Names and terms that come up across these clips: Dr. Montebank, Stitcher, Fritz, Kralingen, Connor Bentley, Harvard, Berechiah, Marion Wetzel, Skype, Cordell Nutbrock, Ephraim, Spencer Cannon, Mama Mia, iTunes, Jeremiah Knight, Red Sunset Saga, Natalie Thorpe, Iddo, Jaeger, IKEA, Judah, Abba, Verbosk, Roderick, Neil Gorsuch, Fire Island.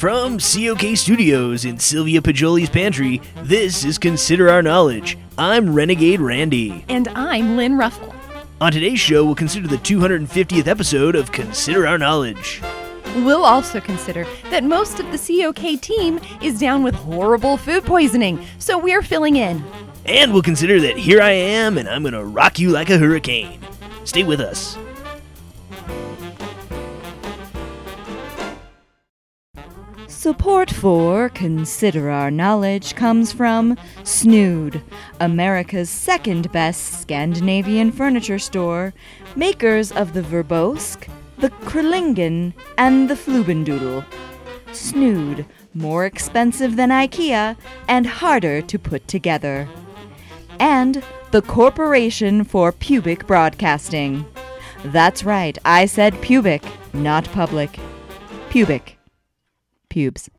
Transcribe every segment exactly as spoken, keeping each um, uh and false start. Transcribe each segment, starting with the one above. From C O K Studios in Sylvia Pajoli's pantry, this is Consider Our Knowledge. I'm Renegade Randy. And I'm Lynn Ruffle. On today's show, we'll consider the two hundred fiftieth episode of Consider Our Knowledge. We'll also consider that most of the C O K team is down with horrible food poisoning, so we're filling in. And we'll consider that here I am, and I'm gonna rock you like a hurricane. Stay with us. Support for Consider Our Knowledge comes from Snood, America's second best Scandinavian furniture store, makers of the Verbosk, the Kralingen, and the Flubendoodle. Snood, more expensive than IKEA and harder to put together. And the Corporation for Pubic Broadcasting. That's right, I said pubic, not public. Pubic. Pubes.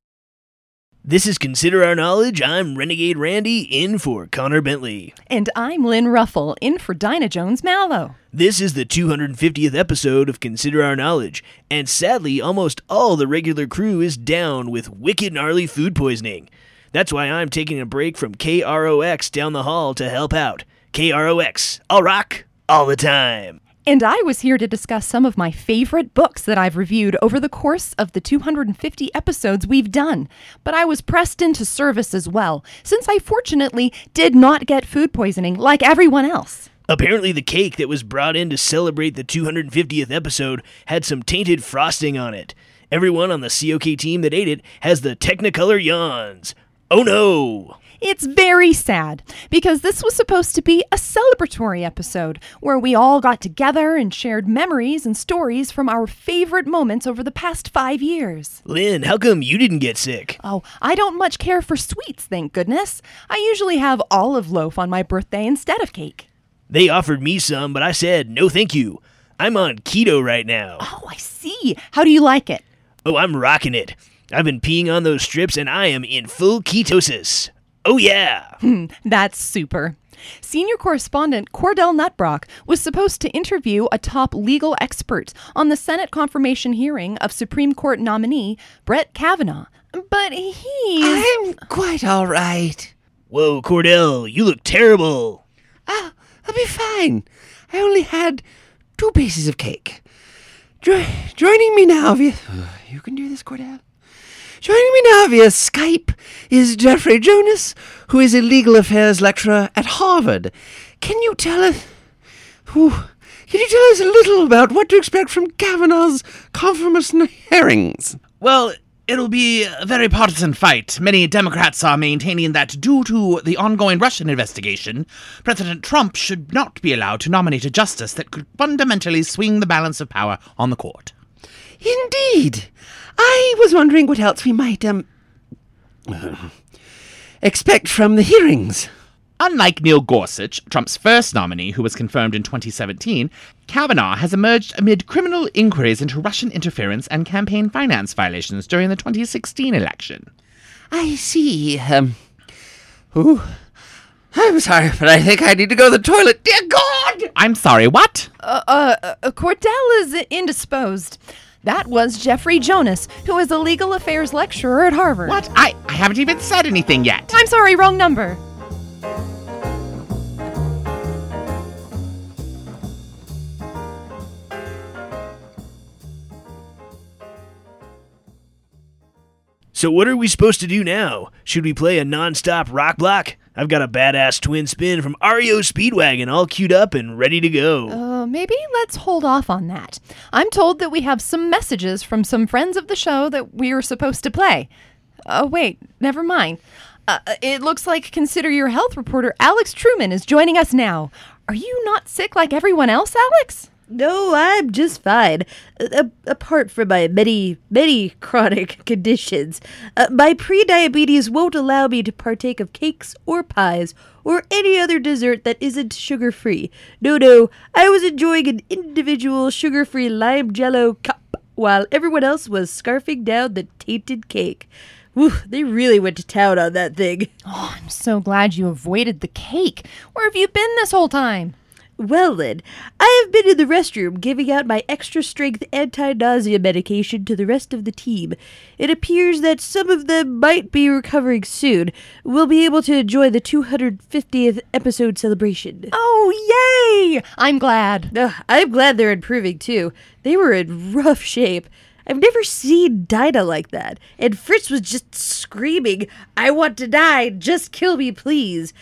This is Consider Our Knowledge. I'm Renegade Randy, in for Connor Bentley. And I'm Lynn Ruffle, in for Dinah Jones Mallow. This is the two hundred fiftieth episode of Consider Our Knowledge, and sadly, almost all the regular crew is down with wicked gnarly food poisoning. That's why I'm taking a break from K R O X down the hall to help out. K R O X, I'll rock all the time. And I was here to discuss some of my favorite books that I've reviewed over the course of the two hundred fifty episodes we've done. But I was pressed into service as well, since I fortunately did not get food poisoning like everyone else. Apparently the cake that was brought in to celebrate the two hundred fiftieth episode had some tainted frosting on it. Everyone on the C O K team that ate it has the Technicolor yawns. Oh no! It's very sad, because this was supposed to be a celebratory episode where we all got together and shared memories and stories from our favorite moments over the past five years. Lynn, how come you didn't get sick? Oh, I don't much care for sweets, thank goodness. I usually have olive loaf on my birthday instead of cake. They offered me some, but I said, no thank you. I'm on keto right now. Oh, I see. How do you like it? Oh, I'm rocking it. I've been peeing on those strips and I am in full ketosis. Oh, yeah. That's super. Senior correspondent Cordell Nutbrock was supposed to interview a top legal expert on the Senate confirmation hearing of Supreme Court nominee Brett Kavanaugh, but he's... I'm quite all right. Whoa, Cordell, you look terrible. I'll, I'll be fine. I only had two pieces of cake. Jo- joining me now... Via- you can do this, Cordell. Joining me now via Skype is Jeffrey Jonas, who is a legal affairs lecturer at Harvard. Can you tell us... Who, can you tell us a little about what to expect from Kavanaugh's confirmation hearings? Well, it'll be a very partisan fight. Many Democrats are maintaining that due to the ongoing Russian investigation, President Trump should not be allowed to nominate a justice that could fundamentally swing the balance of power on the court. Indeed. I was wondering what else we might, um, uh, expect from the hearings. Unlike Neil Gorsuch, Trump's first nominee, who was confirmed in twenty seventeen, Kavanaugh has emerged amid criminal inquiries into Russian interference and campaign finance violations during the twenty sixteen election. I see, um, ooh, I'm sorry, but I think I need to go to the toilet. Dear God! I'm sorry, what? Uh, uh, uh Cordell is indisposed. That was Jeffrey Jonas, who is a legal affairs lecturer at Harvard. What? I, I haven't even said anything yet. I'm sorry, wrong number. So what are we supposed to do now? Should we play a non-stop rock block? I've got a badass twin spin from R E O Speedwagon all queued up and ready to go. Uh, maybe let's hold off on that. I'm told that we have some messages from some friends of the show that we were supposed to play. Oh, uh, wait, never mind. Uh, it looks like Consider Your Health reporter Alex Truman is joining us now. Are you not sick like everyone else, Alex? No, I'm just fine. Uh, apart from my many, many chronic conditions, uh, my pre-diabetes won't allow me to partake of cakes or pies or any other dessert that isn't sugar-free. No, no, I was enjoying an individual sugar-free lime jello cup while everyone else was scarfing down the tainted cake. Whew, they really went to town on that thing. Oh, I'm so glad you avoided the cake. Where have you been this whole time? Well then, I have been in the restroom giving out my extra-strength anti-nausea medication to the rest of the team. It appears that some of them might be recovering soon. We'll be able to enjoy the two hundred fiftieth episode celebration. Oh, yay! I'm glad. Uh, I'm glad they're improving, too. They were in rough shape. I've never seen Dinah like that. And Fritz was just screaming, "I want to die, just kill me, please."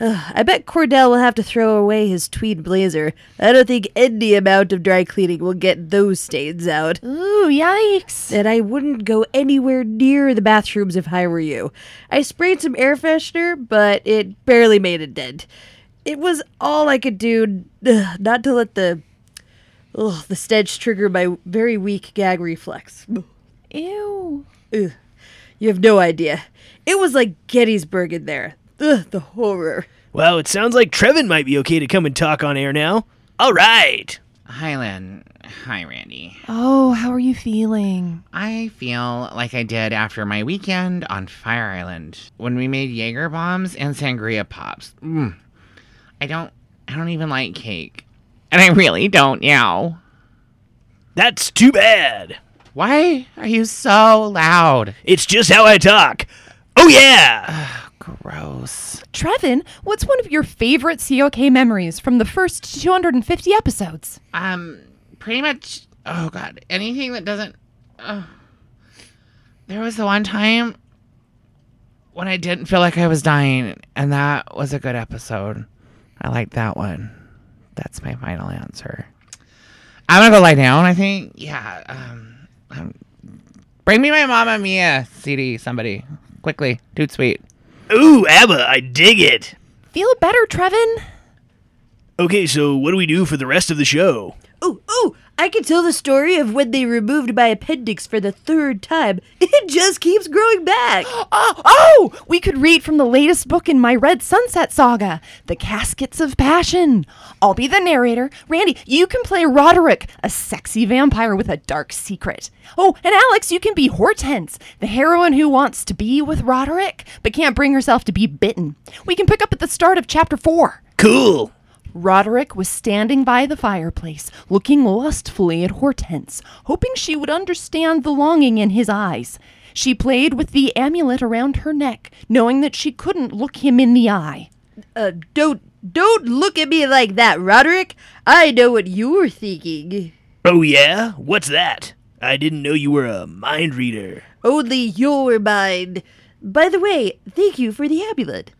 Uh, I bet Cordell will have to throw away his tweed blazer. I don't think any amount of dry cleaning will get those stains out. Ooh, yikes. And I wouldn't go anywhere near the bathrooms if I were you. I sprayed some air freshener, but it barely made a dent. It was all I could do ugh, not to let the... Ugh, the stench triggered my very weak gag reflex. Ew. Ugh. You have no idea. It was like Gettysburg in there. Ugh, the horror. Well, it sounds like Trevin might be okay to come and talk on air now. All right. Hi, Lynn. Hi, Randy. Oh, how are you feeling? I feel like I did after my weekend on Fire Island when we made Jaeger bombs and sangria pops. Mm. I don't. I don't even like cake. And I really don't now. That's too bad. Why are you so loud? It's just how I talk. Oh, yeah. Ugh, gross. Trevin, what's one of your favorite C O K memories from the first two hundred fifty episodes? Um, pretty much, oh, God, anything that doesn't... Uh, there was the one time when I didn't feel like I was dying, and that was a good episode. I liked that one. That's my final answer. I'm going to go lie down, I think. Yeah. Um, um, bring me my Mama Mia C D, somebody. Quickly. Dude, sweet. Ooh, Abba, I dig it. Feel better, Trevin. Okay, so what do we do for the rest of the show? Ooh, ooh, I can tell the story of when they removed my appendix for the third time. It just keeps growing back. Oh, oh, we could read from the latest book in my Red Sunset Saga, The Caskets of Passion. I'll be the narrator. Randy, you can play Roderick, a sexy vampire with a dark secret. Oh, and Alex, you can be Hortense, the heroine who wants to be with Roderick, but can't bring herself to be bitten. We can pick up at the start of chapter four. Cool. Roderick was standing by the fireplace, looking lustfully at Hortense, hoping she would understand the longing in his eyes. She played with the amulet around her neck, knowing that she couldn't look him in the eye. Uh, don't, don't look at me like that, Roderick. I know what you're thinking. Oh, yeah? What's that? I didn't know you were a mind reader. Only your mind. By the way, thank you for the amulet.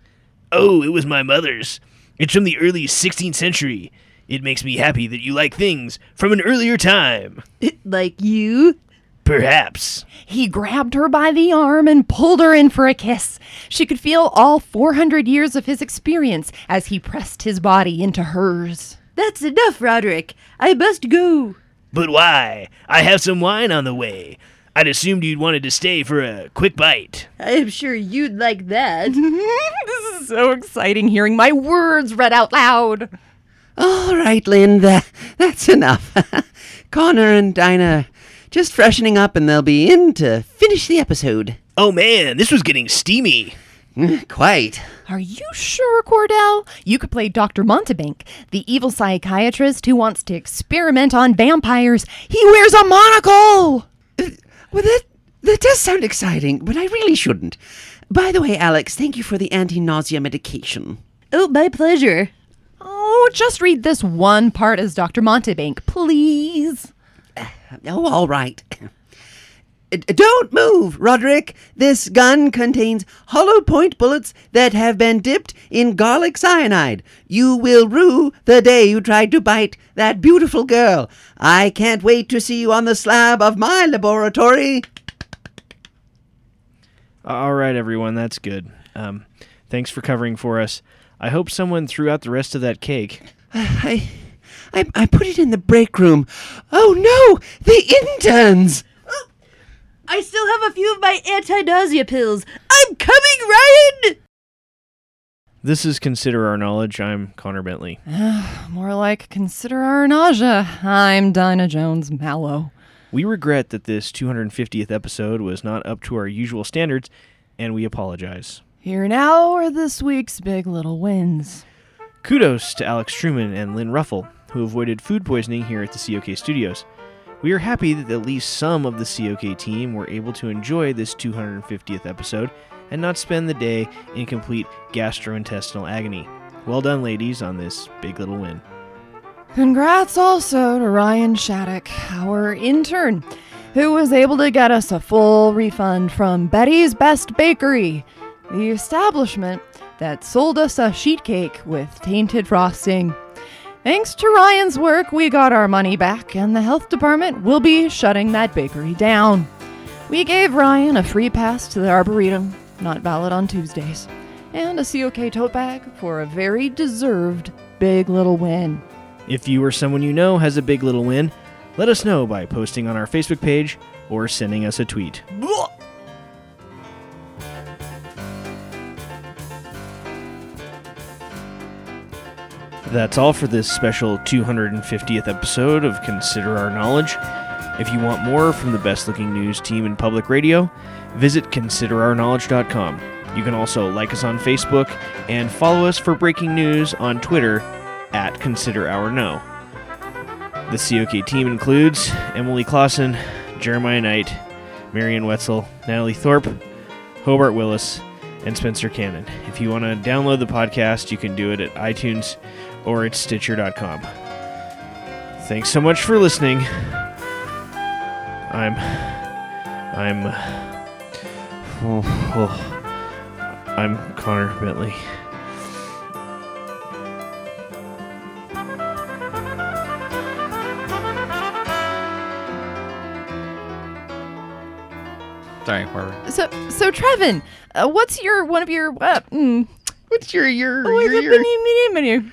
Oh, it was my mother's. It's from the early sixteenth century. It makes me happy that you like things from an earlier time. Like you? Perhaps. He grabbed her by the arm and pulled her in for a kiss. She could feel all four hundred years of his experience as he pressed his body into hers. That's enough, Roderick. I must go. But why? I have some wine on the way. I'd assumed you'd wanted to stay for a quick bite. I'm sure you'd like that. This is so exciting hearing my words read out loud. All right, Lynn, that, that's enough. Connor and Dinah just freshening up and they'll be in to finish the episode. Oh, man, this was getting steamy. Quite. Are you sure, Cordell? You could play Doctor Montebank, the evil psychiatrist who wants to experiment on vampires. He wears a monocle! Well, that that does sound exciting, but I really shouldn't. By the way, Alex, thank you for the anti-nausea medication. Oh, my pleasure. Oh, just read this one part as Doctor Montebank, please. Oh, all right. Don't move, Roderick. This gun contains hollow point bullets that have been dipped in garlic cyanide. You will rue the day you tried to bite that beautiful girl. I can't wait to see you on the slab of my laboratory. All right, everyone, that's good. Um, thanks for covering for us. I hope someone threw out the rest of that cake. I, I, I put it in the break room. Oh, no, the interns! I still have a few of my anti-nausea pills. I'm coming, Ryan! This is Consider Our Knowledge. I'm Connor Bentley. More like Consider Our Nausea. I'm Dinah Jones Mallow. We regret that this two hundred fiftieth episode was not up to our usual standards, and we apologize. Here now are this week's big little wins. Kudos to Alex Truman and Lynn Ruffle, who avoided food poisoning here at the C O K studios. We are happy that at least some of the C O K team were able to enjoy this two hundred fiftieth episode and not spend the day in complete gastrointestinal agony. Well done, ladies, on this big little win. Congrats also to Ryan Shattuck, our intern, who was able to get us a full refund from Betty's Best Bakery, the establishment that sold us a sheet cake with tainted frosting. Thanks to Ryan's work, we got our money back, and the health department will be shutting that bakery down. We gave Ryan a free pass to the Arboretum, not valid on Tuesdays, and a C O K tote bag for a very deserved big little win. If you or someone you know has a big little win, let us know by posting on our Facebook page or sending us a tweet. Blah! That's all for this special two hundred fiftieth episode of Consider Our Knowledge. If you want more from the best-looking news team in public radio, visit consider our knowledge dot com. You can also like us on Facebook and follow us for breaking news on Twitter at Consider Our Know. The C O K team includes Emily Clausen, Jeremiah Knight, Marion Wetzel, Natalie Thorpe, Hobart Willis, and Spencer Cannon. If you want to download the podcast, you can do it at iTunes or at Stitcher dot com. Thanks so much for listening. I'm... I'm... Oh, oh, I'm Connor Bentley. Sorry, Barbara. So, so Trevin, uh, what's your, one of your, uh, mm, what's your, your, oh, your, your, menu, menu, menu?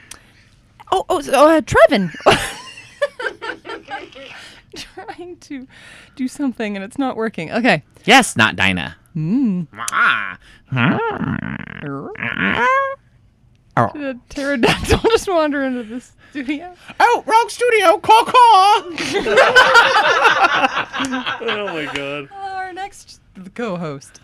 Oh, oh, so, uh, Trevin. Trying to do something and it's not working. Okay. Yes, not Dinah. Mm. Oh. Did a pterodactyl just wander into this studio? Oh, wrong studio. Caw, caw. Oh, my God. Uh, our next... the co-host.